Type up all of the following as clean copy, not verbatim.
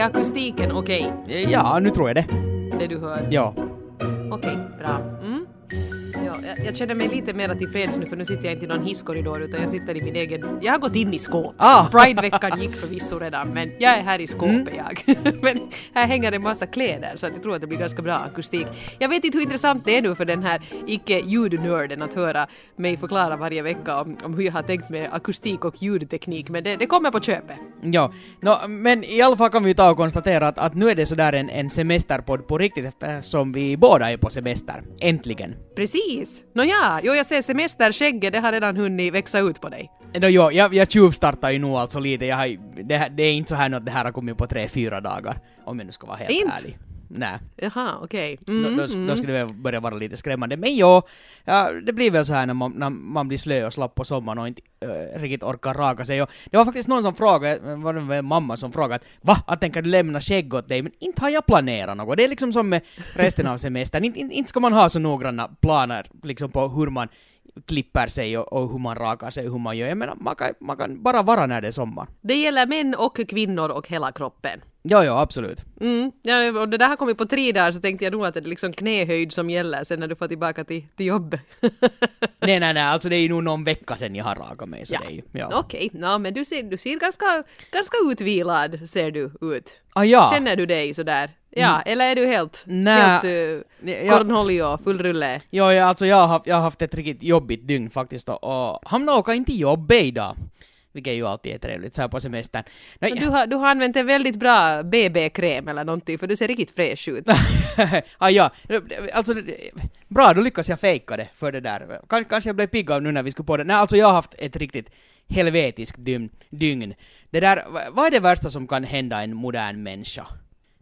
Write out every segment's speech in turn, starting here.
Är akustiken okej? Okay? Ja, nu tror jag det. Det du hör? Ja. Okej, bra. Mm. Ja, jag känner mig lite mer tillfreds nu, för nu sitter jag inte i någon hisskorridor utan jag sitter i min egen... Jag har gått in i skåpet. Ah. Pride-veckan gick förvisso redan, men jag är här i skåpet jag. Men här hänger en massa kläder, så att jag tror att det blir ganska bra akustik. Jag vet inte hur intressant det är nu för den här icke-ljudnörden att höra mig förklara varje vecka om hur jag har tänkt med akustik och ljudteknik, men det kommer på köpet. Ja, men i alla fall kan vi ta och konstatera att nu är det sådär en semesterpodd på riktigt, som vi båda är på semester. Äntligen. Precis. Nåja, jag ser semesterskägget, det har redan hunnit växa ut på dig. Jag tjuvstartar ju nog alltså lite. Det är inte så här något, det här har kommit på 3-4 dagar. Om jag nu ska vara helt ärlig. Nej. Jaha, okej. Okay. Då skulle det börja vara lite skrämmande. Men ja, det blir väl så här när man blir slö och slapp på sommaren och inte riktigt orkar raka sig. Och det var faktiskt någon som frågade, var det mamma som frågade att va, tänker du lämna skägg åt dig? Men inte har jag planerat något. Det är liksom som med resten av semestern. Inte ska man ha så noggranna planer liksom på hur man klipper sig och hur man rakar sig, hur man gör. Jag menar, man kan bara vara när det är sommar. Det gäller män och kvinnor och hela kroppen. Ja, absolut. Ja, och det där har kommit på 3 dagar, så tänkte jag nog att det är liksom knähöjd som gäller sen när du får tillbaka till jobbet. nej, alltså det är ju nog någon vecka sedan jag har rakat mig. Så ja. Det är ju, ja. Okej, okay. Men du ser ganska utvilad ser du ut. Ah, ja. Känner du dig sådär? Ja, eller är du helt kornhållig och full rulle? Ja, alltså jag har haft ett riktigt jobbigt dygn faktiskt och hamnade åka in till jobbet idag. Vilket ju alltid är trevligt så här på semestern. Du har använt en väldigt bra BB-kräm eller någonting, för du ser riktigt fräsch ut. Ja, alltså bra, då lyckas jag fejka det för det där. Kanske jag blev pigg av nu när vi skulle på det. Nej, alltså jag har haft ett riktigt helvetiskt dygn. Det där, vad är det värsta som kan hända en modern människa?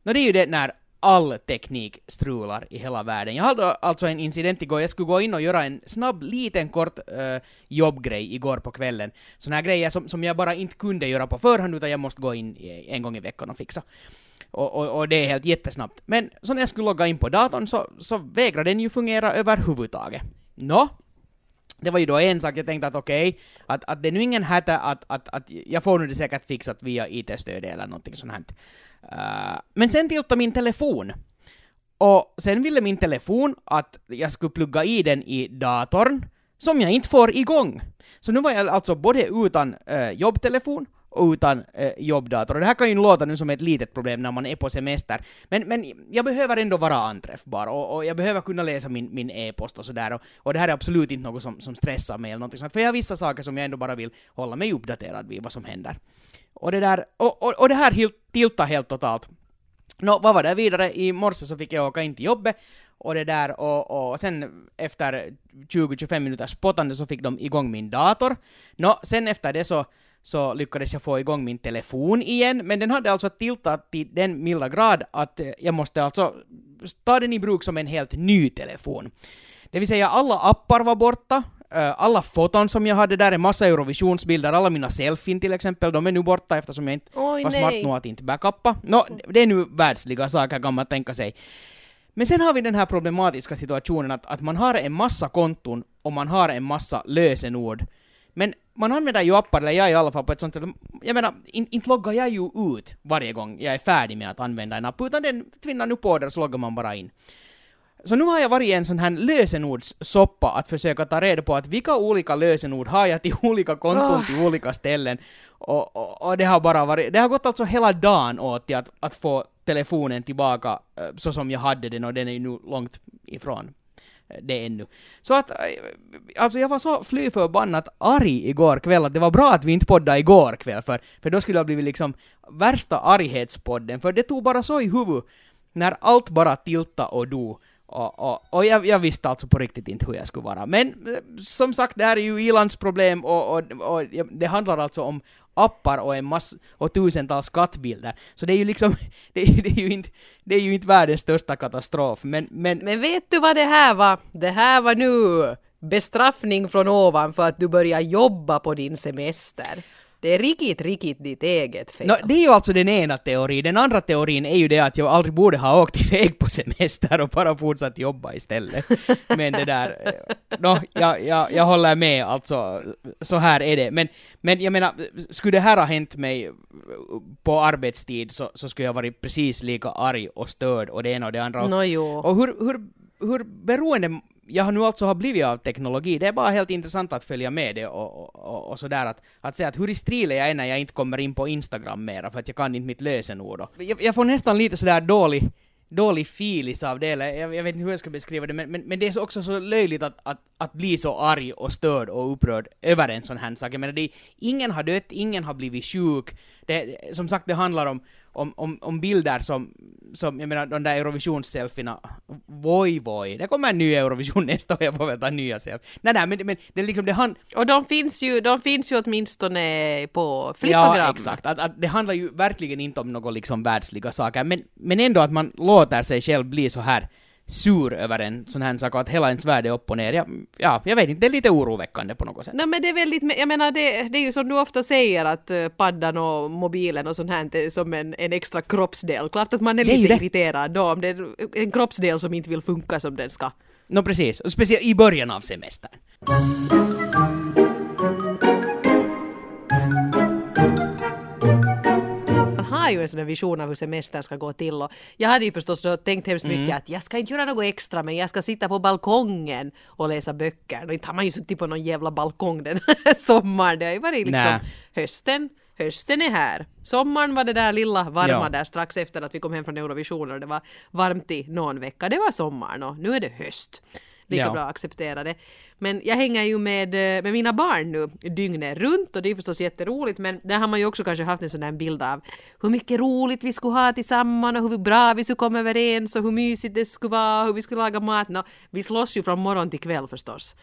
Det är ju det när all teknik strular i hela världen. Jag hade alltså en incident igår. Jag skulle gå in och göra en snabb, liten, kort jobbgrej igår på kvällen. Såna här grejer som jag bara inte kunde göra på förhand, utan jag måste gå in en gång i veckan och fixa. Och det är helt jättesnabbt. Men så när jag skulle logga in på datorn så vägrade den ju fungera överhuvudtaget. Det var ju då en sak jag tänkte att okej, att det är nu ingen hätta att jag får nu det säkert fixat via IT-stöd eller någonting sånt här. Men sen tiltade min telefon. Och sen ville min telefon att jag skulle plugga i den i datorn som jag inte får igång. Så nu var jag alltså både utan jobbtelefon och utan jobbdator. Och det här kan ju låta nu som ett litet problem när man är på semester. Men jag behöver ändå vara anträffbar och jag behöver kunna läsa min e-post och sådär. Och det här är absolut inte något som stressar mig eller någonting sånt. För jag har vissa saker som jag ändå bara vill hålla mig uppdaterad vid vad som händer. Och det där, och det här tiltar helt totalt. Vad var det vidare? I morse så fick jag åka in till jobbet och det där och sen efter 20-25 minuters spottande så fick de igång min dator. Sen efter det så lyckades jag få igång min telefon igen, men den hade alltså tiltat till den milda grad att jag måste alltså ta den i bruk som en helt ny telefon. Det vill säga alla appar var borta, alla foton som jag hade där, en massa Eurovisionsbilder, alla mina selfien till exempel, de är nu borta eftersom jag inte var smart nog att inte backuppa. Det är nu världsliga saker kan man tänka sig. Men sen har vi den här problematiska situationen att man har en massa konton och man har en massa lösenord. Men man använder ju appar, eller jag i alla fall på ett sånt sätt. Jag menar, inte loggar jag ju ut varje gång jag är färdig med att använda en app, utan den tvinnar nu på där så loggar man bara in. Så nu har jag varit i en sån här lösenordssoppa att försöka ta reda på att vilka olika lösenord har jag till olika konton, till olika ställen. Och det har bara varit, det har gått alltså hela dagen åt att få telefonen tillbaka så som jag hade den, och den är ju nu långt ifrån det ännu. Så att, alltså jag var så flyförbannat arg igår kväll att det var bra att vi inte poddade igår kväll, för då skulle jag blivit liksom värsta arghetspodden, för det tog bara så i huvud när allt bara tilta och do. Och jag visste alltså på riktigt inte hur jag skulle vara. Men som sagt, det här är ju Ilans problem och det handlar alltså om appar och och tusentals kattbilder. Så det är ju liksom det är ju inte världens största katastrof. Men vet du vad det här var? Det här var nu bestraffning från ovan för att du börjar jobba på din semester. Det är riktigt ditt eget fel. No, det är ju alltså den ena teorin. Den andra teorin är ju det att jag aldrig borde ha åkt iväg på semester och bara fortsatt jobba istället. Men det där... No, jag håller med, alltså. Så här är det. Men jag menar, skulle det här ha hänt mig på arbetstid så skulle jag varit precis lika arg och störd och det ena och det andra. No, jo. Och hur beroende... Jag har nu alltså har blivit av teknologi. Det är bara helt intressant att följa med det och sådär. Att säga att hur i stril är jag när jag inte kommer in på Instagram mera för att jag kan inte mitt lösenord. Jag får nästan lite sådär dålig filis av det. Jag vet inte hur jag ska beskriva det. Men det är också så löjligt att bli så arg och störd och upprörd över en sån här sak. Jag menar, ingen har dött, ingen har blivit sjuk. Som sagt, det handlar om bilder som jag menar, de där Eurovision-selfierna, voj, det kommer en ny Eurovision nästa år, jag får väl ta nya selfie. Nej, men det är liksom det och de finns ju åtminstone på flippagram. Ja, exakt. Att det handlar ju verkligen inte om något liksom världsliga saker, men ändå att man låter sig själv bli så här sur över en sån här sak, att hela ens värde är upp och ner. Ja, jag vet inte, det är lite oroväckande på något sätt. Nej, men det är väldigt, jag menar, det är ju som du ofta säger, att paddan och mobilen och sånt här är som en extra kroppsdel. Klart att man är lite irriterad då, om det är en kroppsdel som inte vill funka som den ska. No, precis, och speciellt i början av semestern. Ju en sån vision av hur semestern ska gå till, och jag hade ju förstås tänkt hemskt mycket att jag ska inte göra något extra, men jag ska sitta på balkongen och läsa böcker. Då inte har man ju suttit på någon jävla balkong den här sommaren. Det har ju varit liksom hösten är här. Sommaren var det där lilla varma där strax efter att vi kom hem från Eurovisionen, och det var varmt i någon vecka. Det var sommaren och nu är det höst. Lika bra att acceptera det. Men jag hänger ju med mina barn nu dygnet runt, och det är förstås jätteroligt, men där har man ju också kanske haft en sån där bild av hur mycket roligt vi skulle ha tillsammans och hur bra vi skulle komma överens och hur mysigt det skulle vara, hur vi skulle laga mat. No, vi slåss ju från morgon till kväll förstås.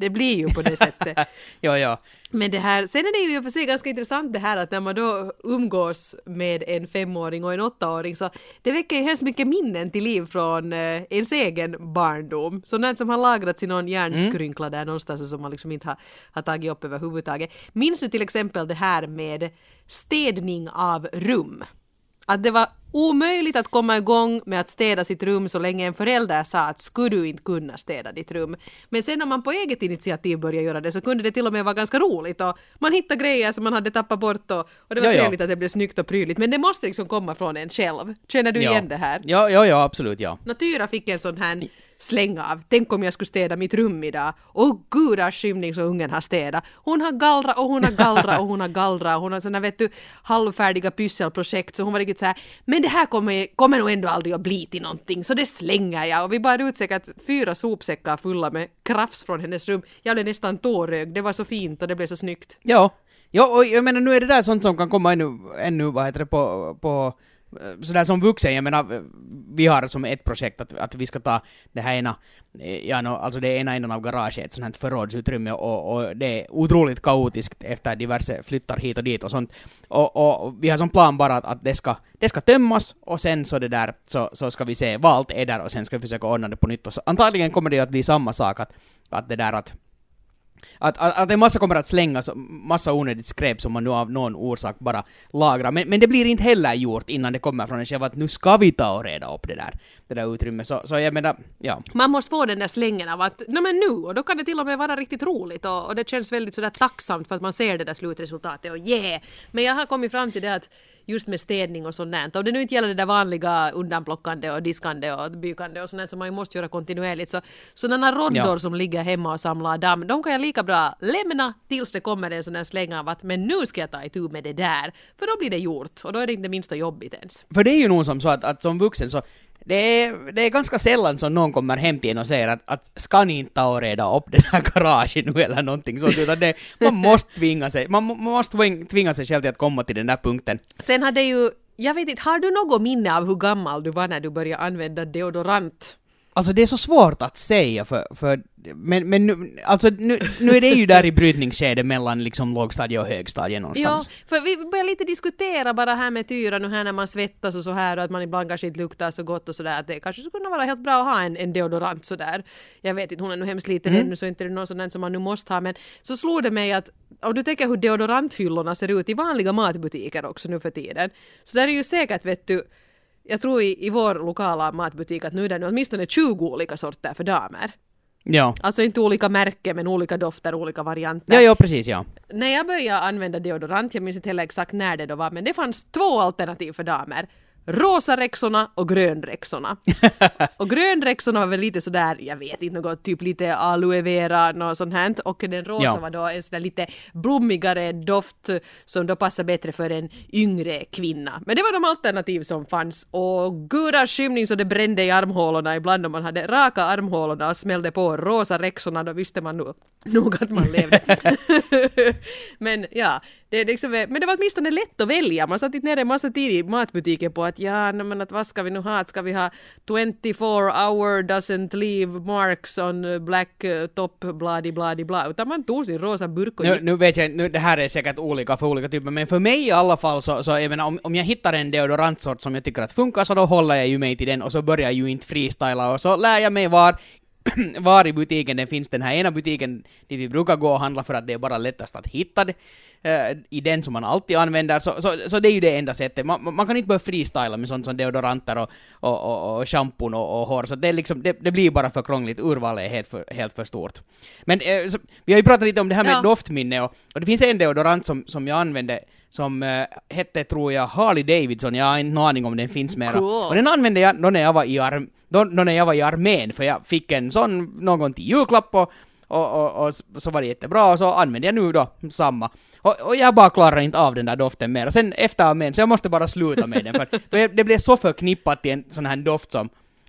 Det blir ju på det sättet. Ja. Men det här, sen är det ju för sig ganska intressant det här att när man då umgås med en 5-åring och en 8-åring, så det väcker ju hemskt mycket minnen till liv från ens egen barndom. Sådant som har lagrats i någon hjärnskrynkla där någonstans som man liksom inte har tagit upp överhuvudtaget. Minns du till exempel det här med städning av rum? Att det var omöjligt att komma igång med att städa sitt rum så länge en förälder sa att skulle du inte kunna städa ditt rum. Men sen om man på eget initiativ började göra det, så kunde det till och med vara ganska roligt. Och man hittade grejer som man hade tappat bort och det var trevligt att det blev snyggt och prydligt. Men det måste liksom komma från en själv. Känner du igen det här? Ja, absolut, ja. Natura fick en sån här släng av. Tänk om jag skulle städa mitt rum idag. Åh gudars skymning så ungen har städat. Hon har gallrat och hon har gallrat och hon har gallrat. Hon har sådana, vet du, halvfärdiga pysselprojekt. Så hon var riktigt så här, men det här kommer nog ändå aldrig att bli till någonting. Så det slänger jag. Och vi bara ut säkert 4 sopsäckar fulla med krafts från hennes rum. Jag blev nästan tårögd. Det var så fint och det blev så snyggt. Ja, och jag menar, nu är det där sånt som kan komma ännu vad heter det, på sådär som vuxen. Jag menar, vi har som ett projekt att vi ska ta det här ena änden av garaget, ett sånt här förrådsutrymme, och det är otroligt kaotiskt efter diverse flyttar hit och dit och sånt, och vi har som plan bara att det ska tömmas, och sen så det där så ska vi se vad allt är där, och sen ska vi försöka ordna det på nytt, och så antagligen kommer det att bli samma sak att det där att en massa kommer att slängas, massa onödigt skräp som man nu av någon orsak bara lagrar. Men det blir inte heller gjort innan det kommer från en själv att nu ska vi ta och reda upp det där utrymmet. Så jag menar, ja. Man måste få den där slängen av att, nej men nu, och då kan det till och med vara riktigt roligt, och det känns väldigt sådär tacksamt för att man ser det där slutresultatet och yeah. Men jag har kommit fram till det att just med städning och sådant. Om det nu inte gäller det där vanliga undanplockande och diskande och bykande och sådant som man måste göra kontinuerligt. Så sådana roddor som ligger hemma och samlar damm, de kan jag lika bra lämna tills det kommer en sån här släng av att men nu ska jag ta itu med det där. För då blir det gjort och då är det inte minsta jobbigt ens. För det är ju nog som så att som vuxen så det är ganska sällan som någon kommer hem till en och säger att ska ni inte ta och reda upp den här garagen nu eller någonting sånt, utan man måste tvinga sig. Man måste tvinga sig själv till att komma till den där punkten. Sen hade ju, jag vet inte, har du något minne av hur gammal du var när du började använda deodorant? Alltså det är så svårt att säga men nu, alltså nu är det ju där i brytningsskedet mellan liksom lågstadie och högstadie någonstans. Ja, för vi börjar lite diskutera bara här med Tyra nu här när man svettas och så här och att man ibland kanske inte luktar så gott och så där. Att det kanske skulle kunna vara helt bra att ha en deodorant så där. Jag vet inte, hon är nu hemskt liten ännu så inte det är någon sån som man nu måste ha, men så slog det mig att om du tänker hur deodoranthyllorna ser ut i vanliga matbutiker också nu för tiden. Så där är ju säkert, vet du, jag tror i vår lokala matbutik att nu är det åtminstone 20 olika sorter för damer. Ja. Alltså inte olika märken men olika dofter, olika varianter. Ja, precis, ja. När jag började använda deodorant, jag minns inte heller exakt när det då var, men det fanns 2 alternativ för damer. Rosa rexorna och grönrexorna. Och grönrexorna var väl lite sådär, jag vet inte något, typ lite aloe vera och sånt här. Och den rosa var då en sådär lite blommigare doft som då passar bättre för en yngre kvinna. Men det var de alternativ som fanns. Och gura skymning så det brände i armhålorna. Ibland om man hade raka armhålorna och smällde på rosa rexorna, då visste man nog att man levde. Men ja, det liksom, men det var åtminstone lätt att välja. Man satt inte ner en massa tid i matbutiken på att ja, men att vad ska vi nu ha? Ska vi ha 24-hour doesn't leave marks on black top, bla-di-bla-di-bla. Utan man tog sin rosa burk och nu vet jag, det här är säkert olika för olika typer, men för mig i alla fall så jag menar, om jag hittar en deodorantsort som jag tycker att funkar, så då håller jag ju mig till den och så börjar jag ju inte freestyla och så lär jag mig var i butiken den finns. Den här ena butiken dit vi brukar gå och handla för att det är bara lättast att hitta det, i den som man alltid använder, så det är ju det enda sättet. Man kan inte börja freestyla med sånt som deodoranter och shampoo och hår, så det är liksom, det blir bara för krångligt, urvalet är helt för stort. Men vi har ju pratat lite om det här med doftminne och det finns en deodorant som jag använde som hette, tror jag, Harley Davidson. Jag har inte aning om den finns mera. Cool. Och den använde jag då när jag var i armén, för jag fick en sån någon till julklapp och så var det jättebra, och så använde jag nu då samma. Och jag bara klarar inte av den där doften mer. Och sen efter armén så jag måste bara sluta med den, för det blev så förknippat till en sån här doft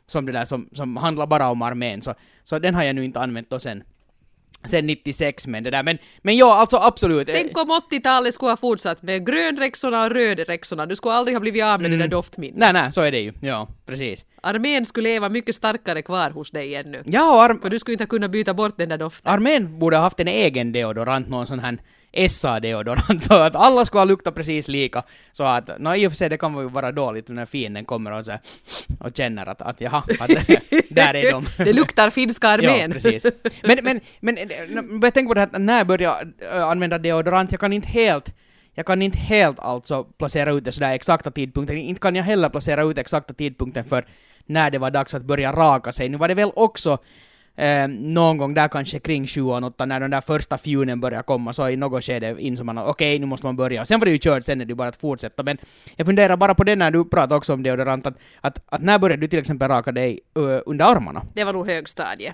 som det där som handlar bara om armén. Så den har jag nu inte använt då sen 96, men det där. Men ja, alltså absolut. Tänk om 80-talet skulle ha fortsatt med grönrexorna och rödrexorna. Du skulle aldrig ha blivit av med den där doftminnet. Nej, så är det ju. Ja, precis. Armén skulle leva mycket starkare kvar hos dig ännu. Ja, för du skulle inte kunna byta bort den där doften. Armén borde ha haft en egen deodorant, någon sån här SA-deodorant, så att alla skulle lukta precis lika. Så att, i och för sig det kan vara dåligt när fienden kommer och känner att jaha, att där är de. Det luktar finska armén. Ja, precis. Men jag tänker på det här, när jag började använda deodorant, jag kan inte helt alltså placera ut det sådär exakta tidpunkten. Inte kan jag heller placera ut exakta tidpunkten för när det var dags att börja raka sig. Nu var det väl också någon gång där kanske kring 7-8 när den där första fjunen börjar komma, så i något skede insåg man okej, nu måste man börja. Och sen var det ju kört, sen är det ju bara att fortsätta. Men jag funderar bara på det när du pratar också om deodorant, att när började du till exempel raka dig under armarna? Det var nog högstadie.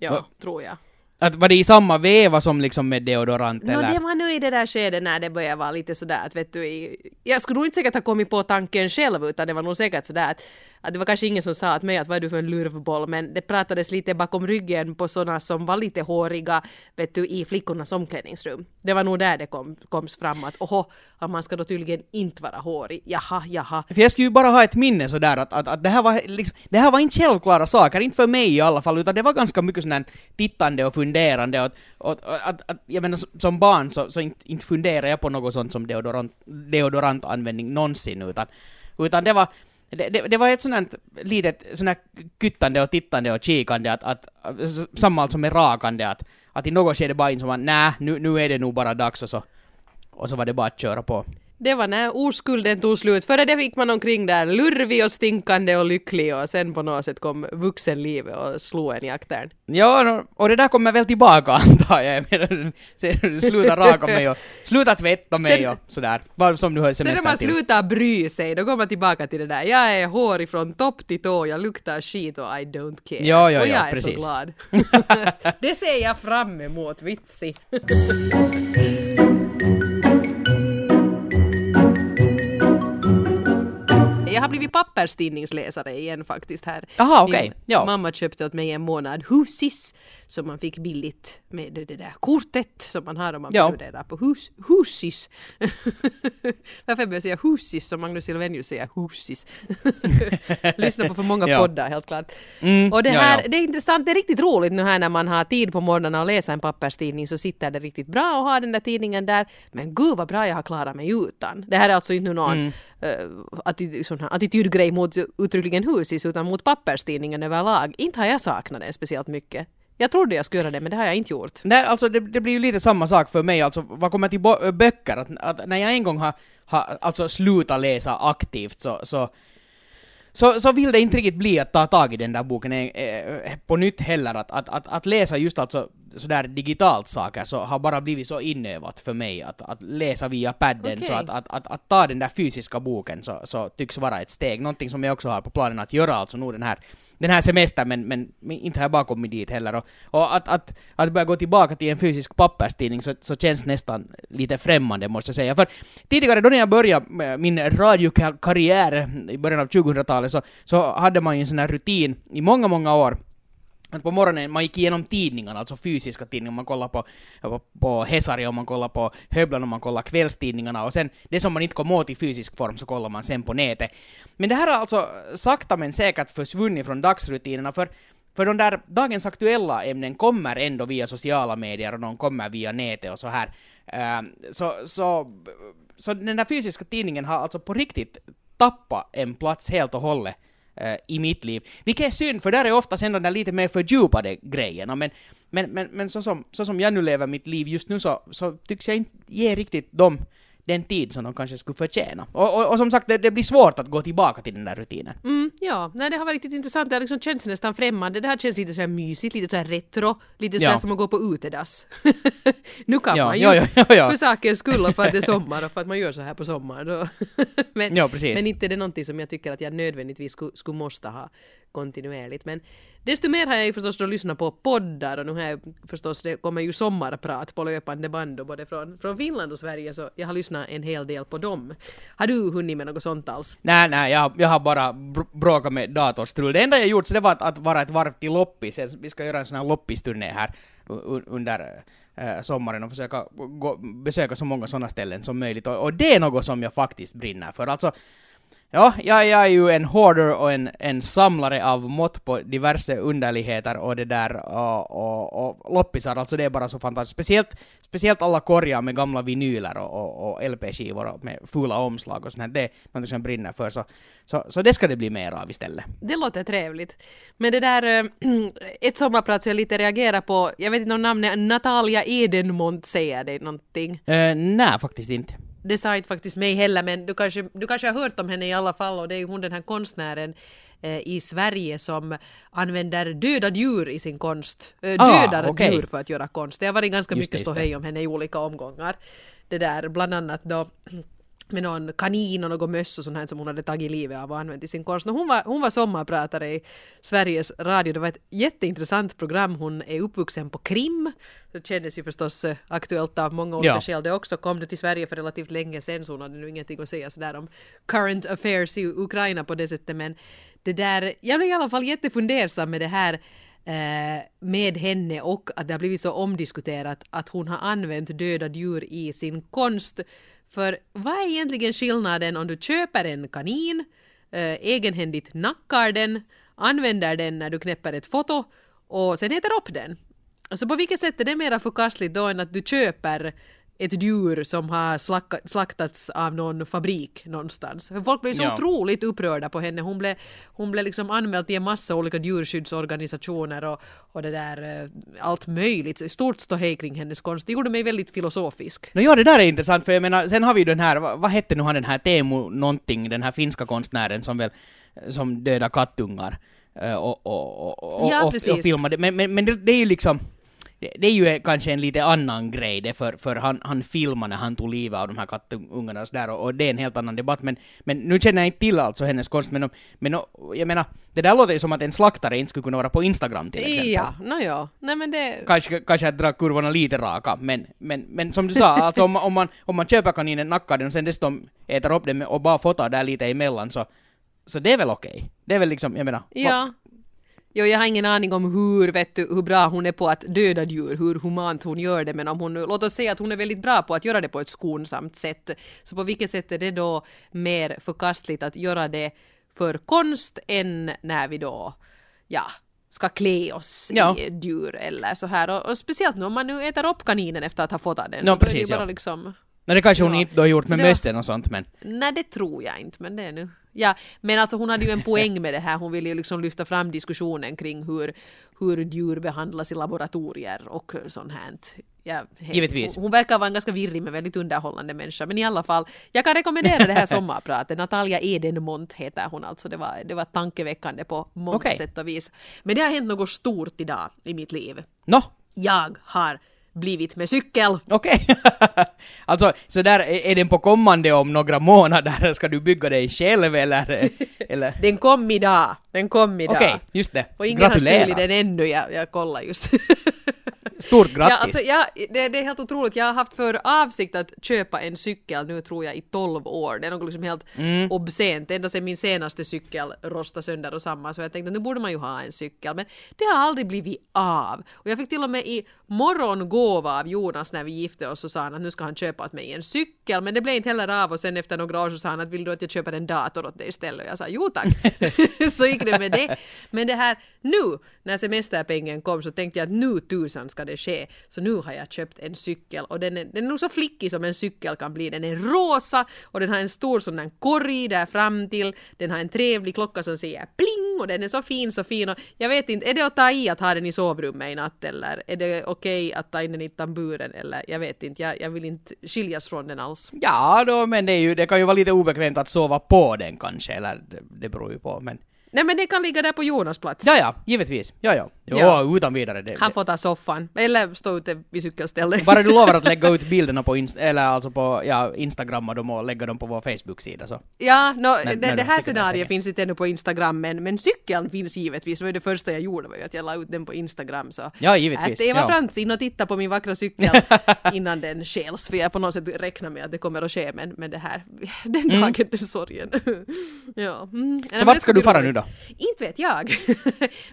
Ja, tror jag. Att var det i samma veva som liksom med deodorant? No, eller? Det var nu i det där skedet när det började vara lite sådär att, vet du, jag skulle nog inte säkert ha kommit på tanken själv, utan det var nog säkert sådär att det var kanske ingen som sa att mig att vad är du för en lurvboll, men det pratades lite bakom ryggen på sådana som var lite håriga, vet du, i flickornas omklädningsrum. Det var nog där det koms fram att man ska då tydligen inte vara hårig. Jaha. För jag skulle ju bara ha ett minne sådär att det här var liksom, det här var inte självklara saker, inte för mig i alla fall, utan det var ganska mycket sådär tittande och funderande och jag menar som barn så inte funderar jag på något sånt som deodorantanvändning någonsin, utan det var Det var ett sådant litet sådant kyttande och tittande och kikande att samma som är rakande att i något skede bara insåg man nu är det nog bara dags, och så var det bara att köra på. Det var när oskulden tog slut. Före det fick man omkring där lurvig och stinkande och lycklig, och sen på något sätt kom vuxenlivet och slog en i aktern. Ja, och det där kommer väl tillbaka, antar jag. Sluta raka mig och sluta tvätta mig och sådär. Som du hör semestern till. Sen när man slutar bry sig, då kommer man tillbaka till det där. Jag är hårig från topp till tå, jag luktar skit och I don't care. Ja, och jag är precis. Så glad. Det ser jag fram emot, vitsig. Jag har blivit papperstidningsläsare igen faktiskt här. Aha, okej. Mamma köpte åt mig en månad Husis som man fick billigt med det där kortet som man har om man bjuder på hussis. Varför börjar jag säga hussis som Magnus Silvenius säger hussis? Lyssna på för många poddar helt klart. Mm, och det här det är intressant, det är riktigt roligt nu här när man har tid på morgonen och läsa en papperstidning så sitter det riktigt bra och har den där tidningen där. Men gud vad bra jag har klarat mig utan. Det här är alltså inte någon attitydgrej mot uttryckligen hussis utan mot papperstidningen överlag. Inte har jag saknat den speciellt mycket. Jag trodde jag skulle göra det, men det har jag inte gjort. Nej, alltså det blir ju lite samma sak för mig. Alltså, vad kommer till böcker? Att när jag en gång har slutat läsa aktivt så vill det inte riktigt bli att ta tag i den där boken på nytt heller. Att läsa just alltså sådär digitalt saker så har bara blivit så inövat för mig att läsa via padden. Okay. Så att ta den där fysiska boken så tycks vara ett steg. Någonting som jag också har på planen att göra alltså nog den här semestern, men inte har jag bara kommit dit heller. Och att börja gå tillbaka till en fysisk papperstidning så känns nästan lite främmande, måste jag säga. För tidigare, då när jag började min radiokarriär i början av 2000-talet så hade man ju en sån här rutin i många, många år. Att på morgonen man gick igenom tidningarna, alltså fysiska tidningar. Man kollar på Hesari och man kollar på Höblan och man kollar kvällstidningarna. Och sen det som man inte kom åt i fysisk form så kollar man sen på nätet. Men det här har alltså sakta men säkert försvunnit från dagsrutinerna. För de där dagens aktuella ämnen kommer ändå via sociala medier och de kommer via nätet och så här. Så den där fysiska tidningen har alltså på riktigt tappat en plats helt och hållet i mitt liv. Vilket är synd, för där är oftast ändå den lite mer fördjupade grejerna. Men så som jag nu lever mitt liv just nu så tycks jag inte ge riktigt dem den tid som de kanske skulle förtjäna. Och som sagt, det blir svårt att gå tillbaka till den där rutinen. Nej, det har varit riktigt intressant. Det liksom känns nästan främmande. Det här känns lite så här mysigt, lite så här retro, lite så här som att gå på utedass. Nu kan man ju för sakens skull och för att det är sommar och för att man gör så här på sommaren. Men inte det är någonting som jag tycker att jag nödvändigtvis skulle måste ha kontinuerligt. Men desto mer har jag ju förstås då lyssnat på poddar och nu här förstås det kommer ju sommarprat på löpande band och både från Finland och Sverige så jag har lyssnat en hel del på dem. Har du hunnit med något sånt alls? Nej, jag har bara bråkat med datorstrul. Det enda jag gjort så det var att vara ett varv till loppis. Vi ska göra en sån här loppisturné här under sommaren och försöka besöka så många sådana ställen som möjligt och det är något som jag faktiskt brinner för. Alltså jag är ju en hoarder och en samlare av mått på diverse underligheter och det där och loppisar, alltså det är bara så fantastiskt. Speciellt alla korgar med gamla vinyler och LP-skivor med fula omslag och sånt här, det är något som jag brinner för så det ska det bli mer av istället. Det låter trevligt. Men det där, ett sommarprat som jag lite reagerar på, jag vet inte om namnet, Natalia Edenmont säger dig någonting? Nej, faktiskt inte. Det sa inte faktiskt mig heller, men du kanske har hört om henne i alla fall och det är ju hon den här konstnären i Sverige som använder döda djur i sin konst. Djur för att göra konst. Det har varit ganska mycket ståhej om henne i olika omgångar. Det där bland annat då med någon kanin och någon möss och sånt här som hon hade tagit livet av och använt i sin konst. Och hon var sommarpratare i Sveriges Radio. Det var ett jätteintressant program. Hon är uppvuxen på Krim. Det kändes ju förstås aktuellt av många olika skäl. Det också kom det till Sverige för relativt länge sedan. Så hon hade nu ingenting att säga sådär om current affairs i Ukraina på det sättet. Men det där, jag blev i alla fall jättefundersam med det här med henne och att det har blivit så omdiskuterat att hon har använt döda djur i sin konst. För vad är egentligen skillnaden om du köper en kanin, egenhändigt nackar den, använder den när du knäpper ett foto och sen äter upp den? Alltså på vilket sätt är det mer förkastligt då än att du köper ett djur som har slaktats av någon fabrik någonstans? Folk blev så otroligt upprörda på henne. Hon blev liksom anmäld i en massa olika djurskyddsorganisationer och det där allt möjligt. Stort ståhej kring hennes konst. Det gjorde mig väldigt filosofisk. Det där är intressant för jag menar, sen har vi den här, vad hette nu han den här Teemu någonting, den här finska konstnären som döda kattungar och filmade. Men det är ju liksom det är ju kanske en lite annan grej det för han filmade när han tog livet av de här kattungarna och sådär och det är en helt annan debatt men nu känner jag inte till alltså hennes konst men jag menar det där låter ju som att en slaktare inte skulle kunna vara på Instagram till exempel. Nej, men det kanske jag drar kurvorna lite raka men som du sa alltså om man köper kaninen, nackar den och sen dessutom äter upp den och bara fotar där lite emellan så det är väl okej. Det är väl liksom jag menar Jo, jag har ingen aning om hur bra hon är på att döda djur, hur humant hon gör det, men om hon, låt oss säga att hon är väldigt bra på att göra det på ett skonsamt sätt, så på vilket sätt är det då mer förkastligt att göra det för konst än när vi då, ja, ska klä oss i djur eller så här, och speciellt nu om man nu äter upp kaninen efter att ha fått den, så precis, det är bara liksom... Nej, det kanske hon inte har gjort med mössen och sånt, men... Nej, det tror jag inte, men det är nu... Ja, men alltså hon hade ju en poäng med det här. Hon ville ju liksom lyfta fram diskussionen kring hur djur behandlas i laboratorier och sånt här. Ja, givetvis. Hon verkar vara en ganska virrig men väldigt underhållande människa. Men i alla fall, jag kan rekommendera det här sommarpratet. Natalia Edenmont heter hon alltså. Det var tankeväckande på många sätt och vis. Men det har hänt något stort idag i mitt liv. Jag har... blivit med cykel. Okej. Alltså, så där är den på kommande om några månader. Ska du bygga dig själv eller? Den kom idag. Okej, just det. Och ingen gratulerar. Har stulit den ännu. Jag kollar just. Stort grattis. Ja, alltså, det är helt otroligt. Jag har haft för avsikt att köpa en cykel nu tror jag i 12 år. Det är något liksom helt obscent. Ända sedan min senaste cykel rostade sönder och samman. Så jag tänkte nu borde man ju ha en cykel. Men det har aldrig blivit av. Och jag fick till och med i morgongåva av Jonas när vi gifte oss, så sa han att nu ska han köpa åt mig en cykel. Men det blev inte heller av. Och sen efter några år så sa han att vill du att jag köper en dator åt dig istället? Och jag sa jo tack. Så gick det med det. Men det här nu, när semesterpengen kom så tänkte jag att nu tusan ska det ske. Så nu har jag köpt en cykel och den är nog så flickig som en cykel kan bli. Den är rosa och den har en stor sån där korg där fram till. Den har en trevlig klocka som säger pling och den är så fin. Och jag vet inte, är det att ta i att ha den i sovrummet i natt eller är det okej att ta in den i tamburen eller jag vet inte. Jag vill inte skiljas från den alls. Ja då, men det kan ju vara lite obekvämt att sova på den kanske eller det beror ju på men. Nej, men det kan ligga där på Jonas plats. Ja, givetvis. Ja. Utan vidare. Han får ta soffan. Eller stå ute vid cykelstället. Bara du lovar att lägga ut bilderna på, Instagram och, lägga dem på vår Facebook-sida. Så. Ja, det här scenariet finns inte ännu på Instagram. Men cykeln finns givetvis. Det var det första jag gjorde var att jag la ut den på Instagram. Så. Ja, givetvis. Att Eva Frans in och titta på min vackra cykel innan den skäls. För jag på något sätt räknar med att det kommer att ske. Men det här, den dagen, den sorgen. Ja. Så vart ska du fara nu då? Inte vet jag.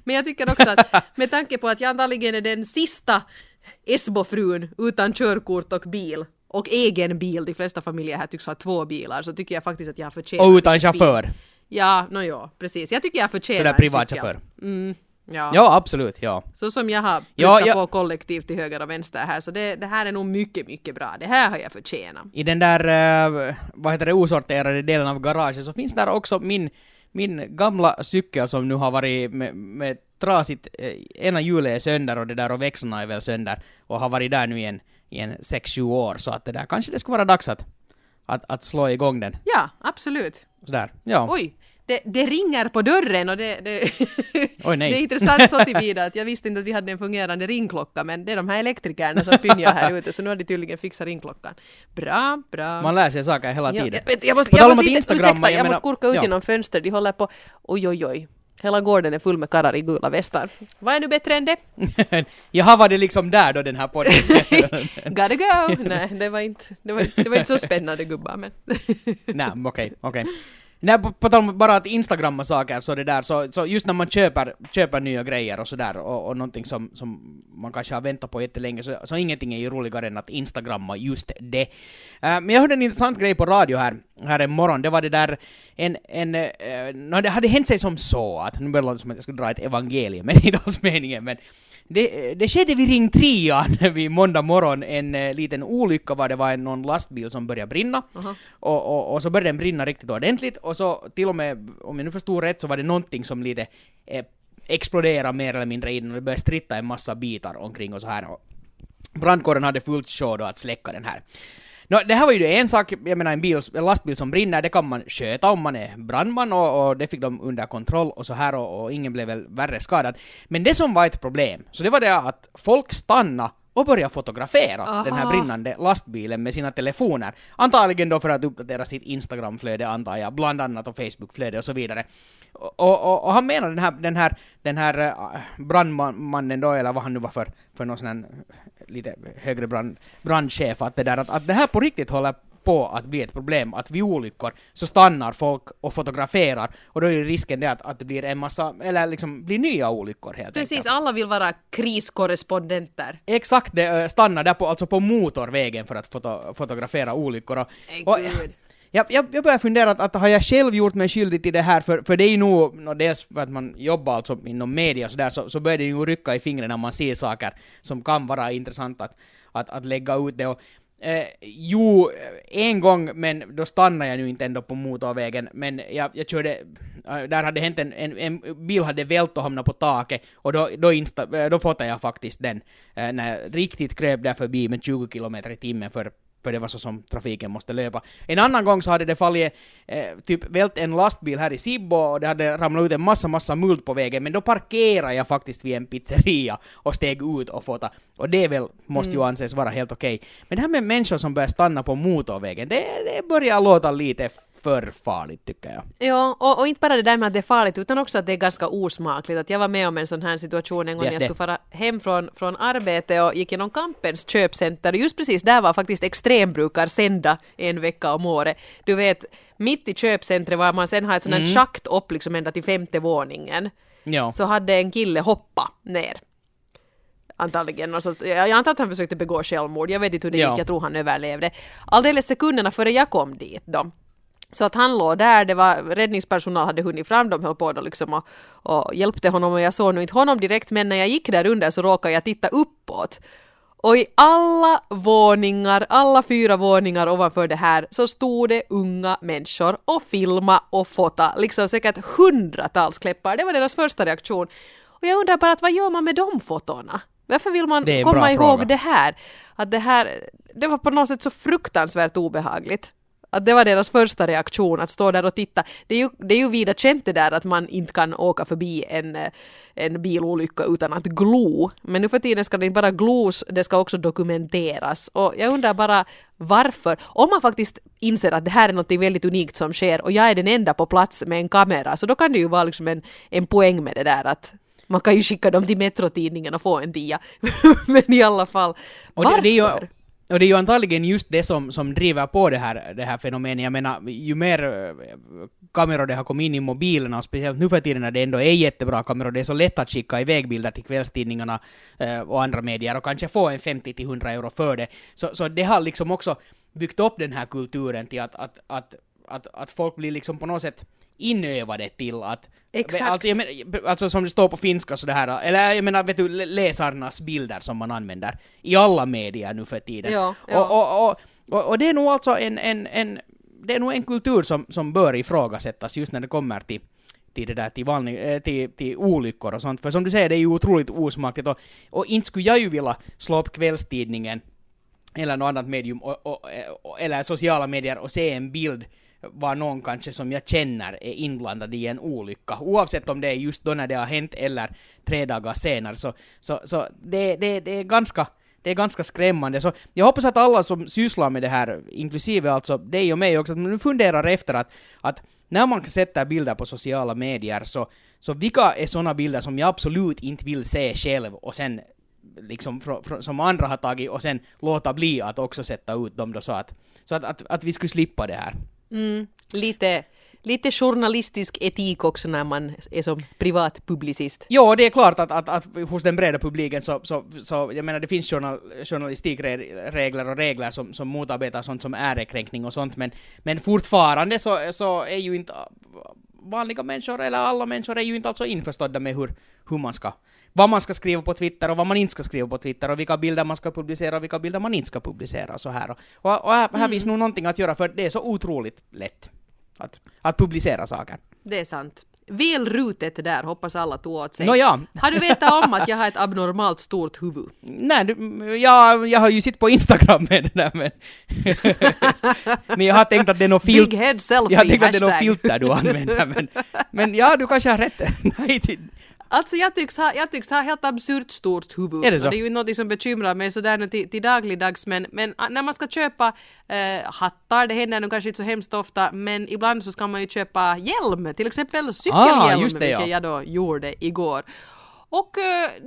Men jag tycker också att med tanke på att jag antagligen är den sista Esbofrun utan körkort och bil och egen bil, de flesta familjer här tycks ha 2 bilar, så tycker jag faktiskt att jag förtjänar. Och utan chaufför. Bil. Ja, precis. Jag tycker jag förtjänar. Så där privat chaufför. Ja, absolut, ja. Så som jag har brukat på kollektivt till höger och vänster här, så det här är nog mycket, mycket bra. Det här har jag förtjänat. I den där, osorterade delen av garaget så finns där också min gamla cykel som nu har varit med trasigt, ena hjulet är sönder och det där och växlarna är väl sönder och har varit där nu i en 6-7 år, så att det där kanske det skulle vara dags att slå igång den. Ja, absolut. Sådär, ja. Oj, det ringer på dörren och det oj, nej. Det är intressant så tillvida att jag visste inte att vi hade en fungerande ringklocka, men det är de här elektrikerna som pynjar här ute, så nu har de tydligen fixat ringklockan. Bra. Man lär sig saker hela tiden. Jag måste korka ut genom fönster, de håller på, oj. Hela gården är full med karrar i gula västar. Vad är nu bättre än det? Jaha, var det liksom där då den här podden? Gotta go! Nej, det var inte så spännande gubbar, men... Nej, okej. Nej, på tal om bara att Instagramma saker så det där, så just när man köper nya grejer och sådär och någonting som man kanske har väntat på jättelänge så ingenting är ju roligare än att Instagramma just det. Men jag hörde en intressant grej på radio här en morgon. Det var det där det hade hänt sig som så att, nu började det som att jag skulle dra ett evangelium, men inte alls meningen, men det skedde vid Ring 3:an vid måndag morgon en liten olycka var det var någon lastbil som började brinna. Uh-huh. Och så började den brinna riktigt ordentligt och så till och med, om jag nu förstod rätt, så var det någonting som lite exploderade mer eller mindre in och det började stritta en massa bitar omkring och så här. Och brandkåren hade fullt show då att släcka den här. Det här var ju en sak, jag menar en lastbil som brinner, det kan man sköta om man är brandman och det fick de under kontroll och så här och ingen blev väl värre skadad. Men det som var ett problem, så det var det att folk stannade och började fotografera den här brinnande lastbilen med sina telefoner. Antagligen då för att uppdatera sitt Instagram-flöde, antar jag, bland annat och Facebook-flöde och så vidare. Och han menar den här brandmannen då, eller vad han nu var för någon sån här lite högre brandchef, att det här på riktigt håller på att bli ett problem, att vid olyckor så stannar folk och fotograferar och då är risken det att det blir en massa, eller liksom blir nya olyckor helt enkelt. Precis, alla vill vara kriskorrespondenter. Exakt, det stannar där på, alltså på motorvägen för att fotografera olyckor. Jag börjar fundera att har jag själv gjort mig skyldig till det här, för det är ju nog dels för att man jobbar alltså inom media och sådär, så börjar det ju rycka i fingrarna när man ser saker som kan vara intressant att lägga ut det. Och, jo, en gång, men då stannar jag nu inte ändå på motorvägen, men jag körde, där hade hänt en bil hade vält och hamnat på taket, och då fotade jag faktiskt den när jag riktigt kröp där förbi med 20 kilometer i timmen för det var så som trafiken måste löpa. En annan gång så hade det fallit typ vält en lastbil här i Sibbo och det hade ramlat ut en massa mult på vägen, men då parkerade jag faktiskt vid en pizzeria och steg ut och fota. Och det väl måste ju anses vara helt okej. Men det här med människor som börjar stanna på motorvägen, det börjar låta lite för farligt tycker jag. Ja, och inte bara det där med att det är farligt utan också att det är ganska osmakligt. Att jag var med om en sån här situation en gång när jag skulle fara hem från arbete och gick genom Kampens köpcenter. Just precis där var faktiskt extrembrukar sända en vecka om året. Du vet, mitt i köpcentret var man sen har ett sån här schakt upp liksom ända till 5:e våningen. Ja. Så hade en kille hoppa ner. Antagligen. Alltså, jag antar att han försökte begå självmord. Jag vet inte hur det gick. Jag tror han överlevde. Alldeles sekunderna före jag kom dit då. Så att han låg där, det var räddningspersonal hade hunnit fram, de höll på då liksom och hjälpte honom och jag såg nu inte honom direkt, men när jag gick där under så råkade jag titta uppåt. Och i alla våningar, alla 4 våningar ovanför det här så stod det unga människor och filma och fota, liksom säkert hundratals kläppar, det var deras första reaktion. Och jag undrar bara, vad gör man med de fotorna? Varför vill man komma ihåg fråga. Det här? Att det var på något sätt så fruktansvärt obehagligt. Att det var deras första reaktion att stå där och titta. Det är ju vida känt det där att man inte kan åka förbi en bilolycka utan att glo. Men nu för tiden ska det inte bara glos, det ska också dokumenteras. Och jag undrar bara varför. Om man faktiskt inser att det här är något väldigt unikt som sker och jag är den enda på plats med en kamera, så då kan det ju vara liksom en poäng med det där att man kan ju skicka dem till metrotidningen och få en tia. Men i alla fall, varför? Och det är ju antagligen just det som driver på det här fenomenet. Jag menar, ju mer kameror det har kommit in i mobilerna, och speciellt nu för tiden när det ändå är jättebra kameror, det är så lätt att skicka iväg bilder till kvällstidningarna och andra medier och kanske få en 50-100 euro för det. Så det har liksom också byggt upp den här kulturen till att folk blir liksom på något sätt inövade till att... Exakt. Alltså som det står på finska så det här, eller jag menar, vet du, läsarnas bilder som man använder i alla medier nu för tiden. Ja. Och det är nog alltså en kultur som bör ifrågasättas just när det kommer till det där, till olyckor och sånt. För som du säger, det är ju otroligt osmakligt och inte skulle jag ju vilja slå upp kvällstidningen eller något annat medium eller sociala medier och se en bild var någon kanske som jag känner är inblandad i en olycka. Oavsett om det är just då när det har hänt eller 3 dagar senare. Så det är ganska skrämmande. Så jag hoppas att alla som sysslar med det här, inklusive alltså dig och mig också, att man funderar efter att när man sätter bilder på sociala medier så vilka är sådana bilder som jag absolut inte vill se själv och sen liksom som andra har tagit och sen låta bli att också sätta ut dem då så att vi skulle slippa det här. Lite journalistisk etik också när man är som privatpublicist. Ja, det är klart att hos den breda publiken så jag menar det finns journalistikregler och regler som motarbetar sånt som ärekränkning och sånt, men fortfarande så är ju inte vanliga människor eller alla människor är ju inte alltså införstådda med hur man ska, vad man ska skriva på Twitter och vad man inte ska skriva på Twitter och vilka bilder man ska publicera och vilka bilder man inte ska publicera och så här. Och här finns nog någonting att göra för det är så otroligt lätt att publicera saker. Det är sant. Väl rutet där, hoppas alla tog åt sig. Nåja. Har du vetat om att jag har ett abnormalt stort huvud? Nej, jag har ju sitt på Instagram med det där, men... men jag har tänkt att det är något filter. Big head selfie, jag har tänkt att det är något filter du använder, men ja, du kanske har rätt. Alltså jag tycks ha helt absurt stort huvud. Är det så? Och det är ju något som bekymrar mig sådär nu till dagligdags. Men när man ska köpa hattar, det händer nu kanske inte så hemskt ofta, men ibland så ska man ju köpa hjälm, till exempel cykelhjälm, vilket jag då gjorde igår. Och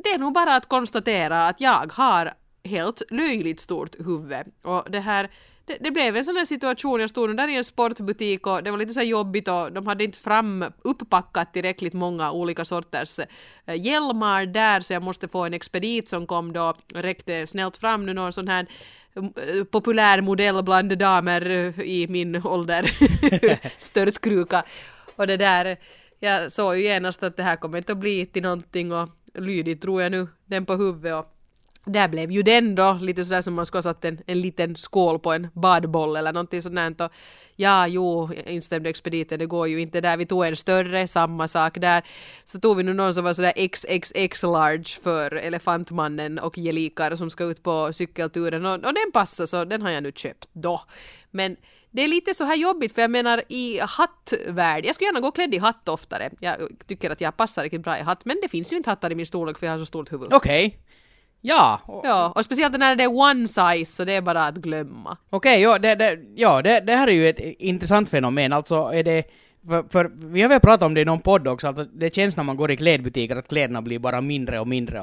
det är nog bara att konstatera att jag har helt löjligt stort huvud. Och det här... det blev en sån där situation, jag stod där i en sportbutik och det var lite så här jobbigt och de hade inte upppackat tillräckligt många olika sorters hjälmar där, så jag måste få en expedit som kom då, räckte snällt fram nu någon sån här populär modell bland damer i min ålder, störtkruka, och det där, jag såg ju genast att det här kommer inte att bli till någonting och lydigt tror jag nu den på huvudet, och där blev ju den då lite sådär som man ska ha satt en liten skål på en badboll eller någonting sådant. Och ja, jo, instämde expediten, det går ju inte där. Vi tog en större, samma sak där. Så tog vi nu någon som var sådär XXX large för elefantmannen och gelikar som ska ut på cykelturen. Och den passar, så den har jag nu köpt då. Men det är lite så här jobbigt, för jag menar i hattvärld. Jag skulle gärna gå klädd i hatt oftare. Jag tycker att jag passar riktigt bra i hatt, men det finns ju inte hattar i min storlek för jag har så stort huvud. Okej. Okay. Ja. Ja, och speciellt när det är one size så det är bara att glömma. Okej, ja, det här är ju ett intressant fenomen. Alltså är det, för vi har väl pratat om det i någon podd också, att det känns när man går i klädbutiker att kläderna blir bara mindre och mindre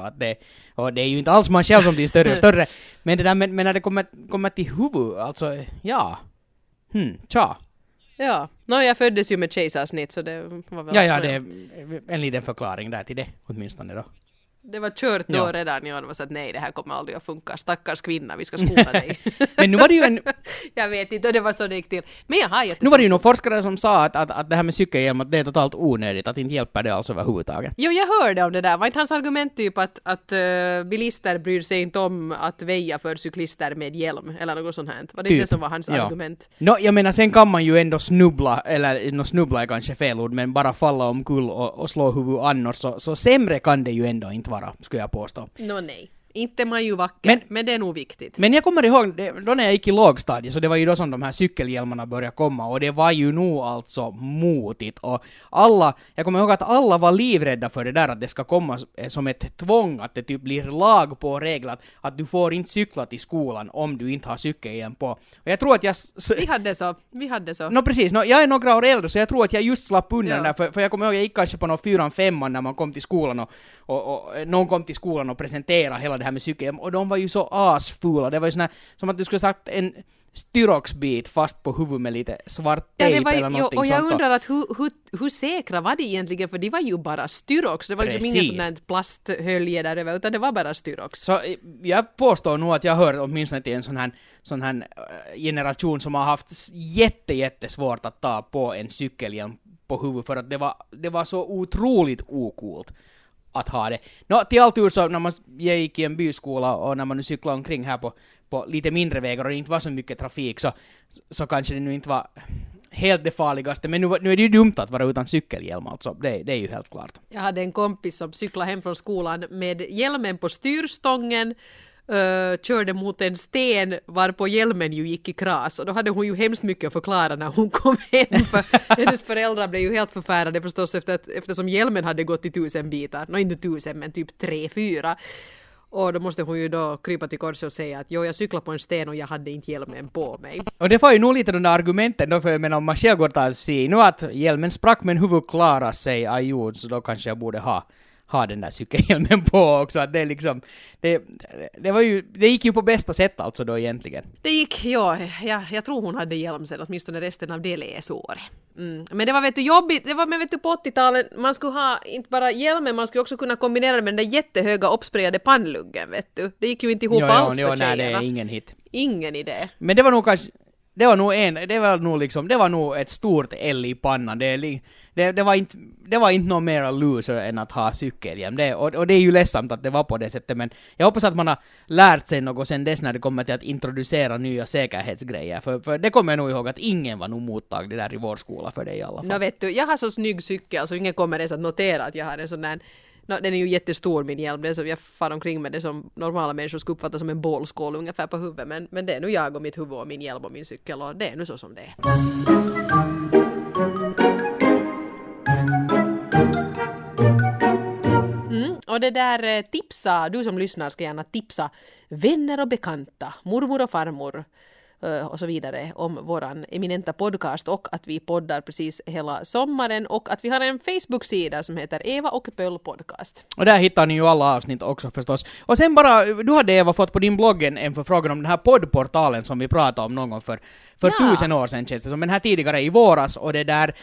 och det är ju inte alls man själv som blir större och större. Men det där, men när det kommer till huvud, alltså ja. Tja. Ja, jag föddes ju med kejsarsnitt så det var väl... Ja, det är en liten förklaring där till det åtminstone då. Det var kört då redan, jag var så att nej, det här kommer aldrig att funka, stackars kvinna, vi ska skona dig. Men nu var det ju en... jag vet inte, det var så det gick till. Men nu var det ju någon forskare som sa att det här med cykelhjälm, att det är totalt onödigt, att inte hjälper det alls överhuvudtaget. Jo, jag hörde om det där, var inte hans argument typ att bilister bryr sig inte om att väja för cyklister med hjälm, eller något sånt här. Var det inte det som var hans argument? No, jag menar, sen kan man ju ändå snubbla, eller snubbla är kanske fel ord, men bara falla omkull och slå huvud annars, så sämre kan det ju ändå inte vara, skulle jag påstå. Nej. Inte man ju vacker, men det är nog viktigt. Men jag kommer ihåg, då när jag gick i lågstadiet, så det var ju då som de här cykelhjälmarna började komma, och det var ju nog alltså motigt, och jag kommer ihåg att alla var livrädda för det där, att det ska komma som ett tvång, att det typ blir lag på regler, att du får inte cykla till skolan om du inte har cykelhjälm på. Och jag tror att vi hade så. Jag är några år äldre, så jag tror att jag just slapp undan där, för jag kommer ihåg, jag gick kanske på någon 4-5 när man kom till skolan, och någon kom till skolan och presenterade hela det här med cykelhjälm, och de var ju så asfula. Det var ju såna, som att du skulle sagt en styroxbit fast på huvudet med lite svart tejp eller någonting sånt. Och jag undrar att hur säkra var det egentligen, för det var ju bara styrox. Det var liksom ingen sån här plasthölje där över, utan det var bara styrox. Så jag påstår nog att jag hör åtminstone till en sån här generation som har haft jättesvårt att ta på en cykelhjälm på huvudet, för att det var så otroligt okult att ha det. Till all tur så när jag gick i en byskola och när man nu cyklar omkring här på lite mindre vägar och det inte var så mycket trafik, så kanske det nu inte var helt det farligaste. Men nu är det ju dumt att vara utan cykelhjälm, alltså. Det är ju helt klart. Jag hade en kompis som cyklade hem från skolan med hjälmen på styrstången, körde mot en sten varpå hjälmen ju gick i kras, och då hade hon ju hemskt mycket att förklara när hon kom hem, för hennes föräldrar blev ju helt förfärade förstås eftersom hjälmen hade gått i 1000 bitar, inte 1000 men typ 3-4, och då måste hon ju då krypa till korset och säga att jag cyklar på en sten och jag hade inte hjälmen på mig. Och det var ju nog lite de där argumenten då, för jag menar om man själv går till sig nu att hjälmen sprack men huvud klarar sig, så då kanske jag borde ha den där cykelhjälmen på också. Det liksom det gick ju på bästa sätt alltså då egentligen. Det gick, jag tror hon hade hjälm sen åtminstone resten av det läsåret. Men det var jobbigt, på 80-talet, man skulle ha inte bara hjälmen, man skulle också kunna kombinera det med den där jättehöga uppsprejade pannluggen, Det gick ju inte ihop alls för tjejerna. Nej, det är ingen hit. Ingen idé. Men det var nog kanske... Det var nog ett stort L i pannan. Det var inte någon mera loser än att ha cykelhjälm. Och det är ju ledsamt att det var på det sättet, men jag hoppas att man har lärt sig något sen dess när det kommer till att introducera nya säkerhetsgrejer. För det kommer jag nog ihåg att ingen var nog mottaglig där i vår skola för det i alla fall. Jag har så snygg cykel så ingen kommer ens att notera att jag har en sån där... den är ju jättestor min hjälm, det som jag far omkring med, det som normala människor skulle uppfatta som en bollskål ungefär på huvudet, men det är nu jag och mitt huvud och min hjälm och min cykel, och det är nu så som det är. Och det där tipsa, du som lyssnar ska gärna tipsa vänner och bekanta, mormor och farmor och så vidare om våran eminenta podcast och att vi poddar precis hela sommaren och att vi har en Facebook-sida som heter Eva och Pöll podcast. Och där hittar ni ju alla avsnitt också förstås. Och sen bara, du hade Eva fått på din bloggen en förfrågan om den här poddportalen som vi pratade om någon gång för 1000 år sedan känns det som, men här tidigare i våras och det där.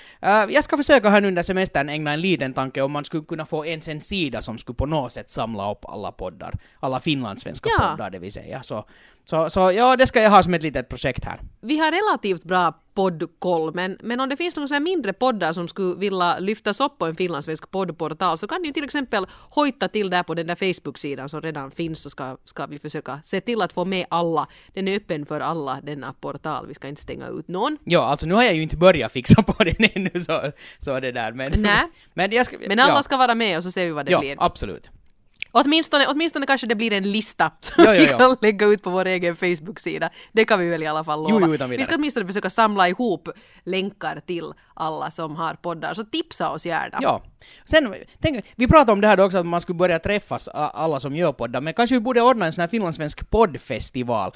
Jag ska försöka här under semestern ägna en liten tanke om man skulle kunna få ens en sida som skulle på något sätt samla upp alla poddar, alla finlandssvenska poddar det vill säga. Så ja, det ska jag ha som ett litet projekt här. Vi har relativt bra poddkoll, men om det finns några mindre poddar som skulle vilja lyftas upp på en finlandssvensk poddportal så kan ni till exempel hojta till där på den där Facebook-sidan som redan finns, så ska vi försöka se till att få med alla. Den är öppen för alla, denna portal. Vi ska inte stänga ut någon. Ja, alltså nu har jag ju inte börjat fixa på den ännu så det där. Men alla ska vara med och så ser vi vad det blir. Ja, absolut. Åtminstone kanske det blir en lista som vi kan lägga ut på vår egen Facebook-sida. Det kan vi väl i alla fall lova. Vi ska åtminstone försöka samla ihop länkar till alla som har poddar. Så tipsa oss gärna. Ja. Sen, vi pratade om det här också att man skulle börja träffas alla som gör poddar. Men kanske vi borde ordna en sån här finlandssvensk poddfestival.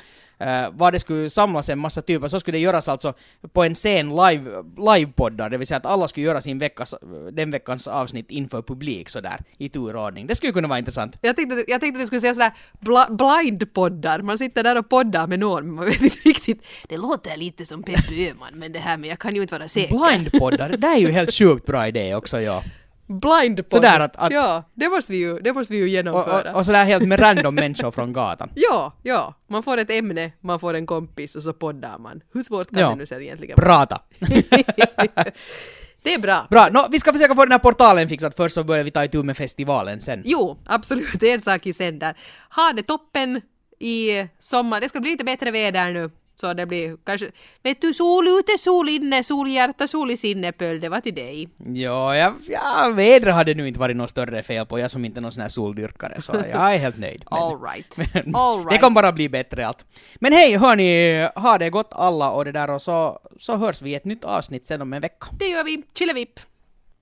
Var det skulle samlas en massa typer. Så skulle det göras alltså på en scen live-poddar. Det vill säga att alla skulle göra sin den veckans avsnitt inför publik sådär i turordning. Det skulle kunna vara intressant. Jag tänkte att du skulle säga sådär blind-poddar. Man sitter där och poddar med någon, men man vet inte riktigt. Det låter lite som Peppe Öhman, men jag kan ju inte vara säker. Blind-poddar, det är ju helt sjukt bra idé också, ja. Blind-poddar, att... ja, det måste vi ju genomföra. Och sådär helt med random människor från gatan. Ja, man får ett ämne, man får en kompis och så poddar man. Hur svårt kan det nu sen egentligen vara? Prata! Det är bra. Bra, vi ska försöka få den här portalen fixat först så börjar vi ta itu med festivalen sen. Jo, absolut, det är en sak i sändar. Ha det toppen i sommar. Det ska bli lite bättre väder nu. Så det blir kanske, vet du, sol ute, sol inne, sol i hjärta, sol i sinne, Pöll, det var till dig. Ja, vädret hade nu inte varit något större fel på, jag som inte är någon sån här soldyrkare, så jag är helt nöjd. All right. Det kan bara bli bättre allt. Men hej, hörni, ha det gott alla och det där och så hörs vi ett nytt avsnitt sen om en vecka. Det gör vi, chilla vipp.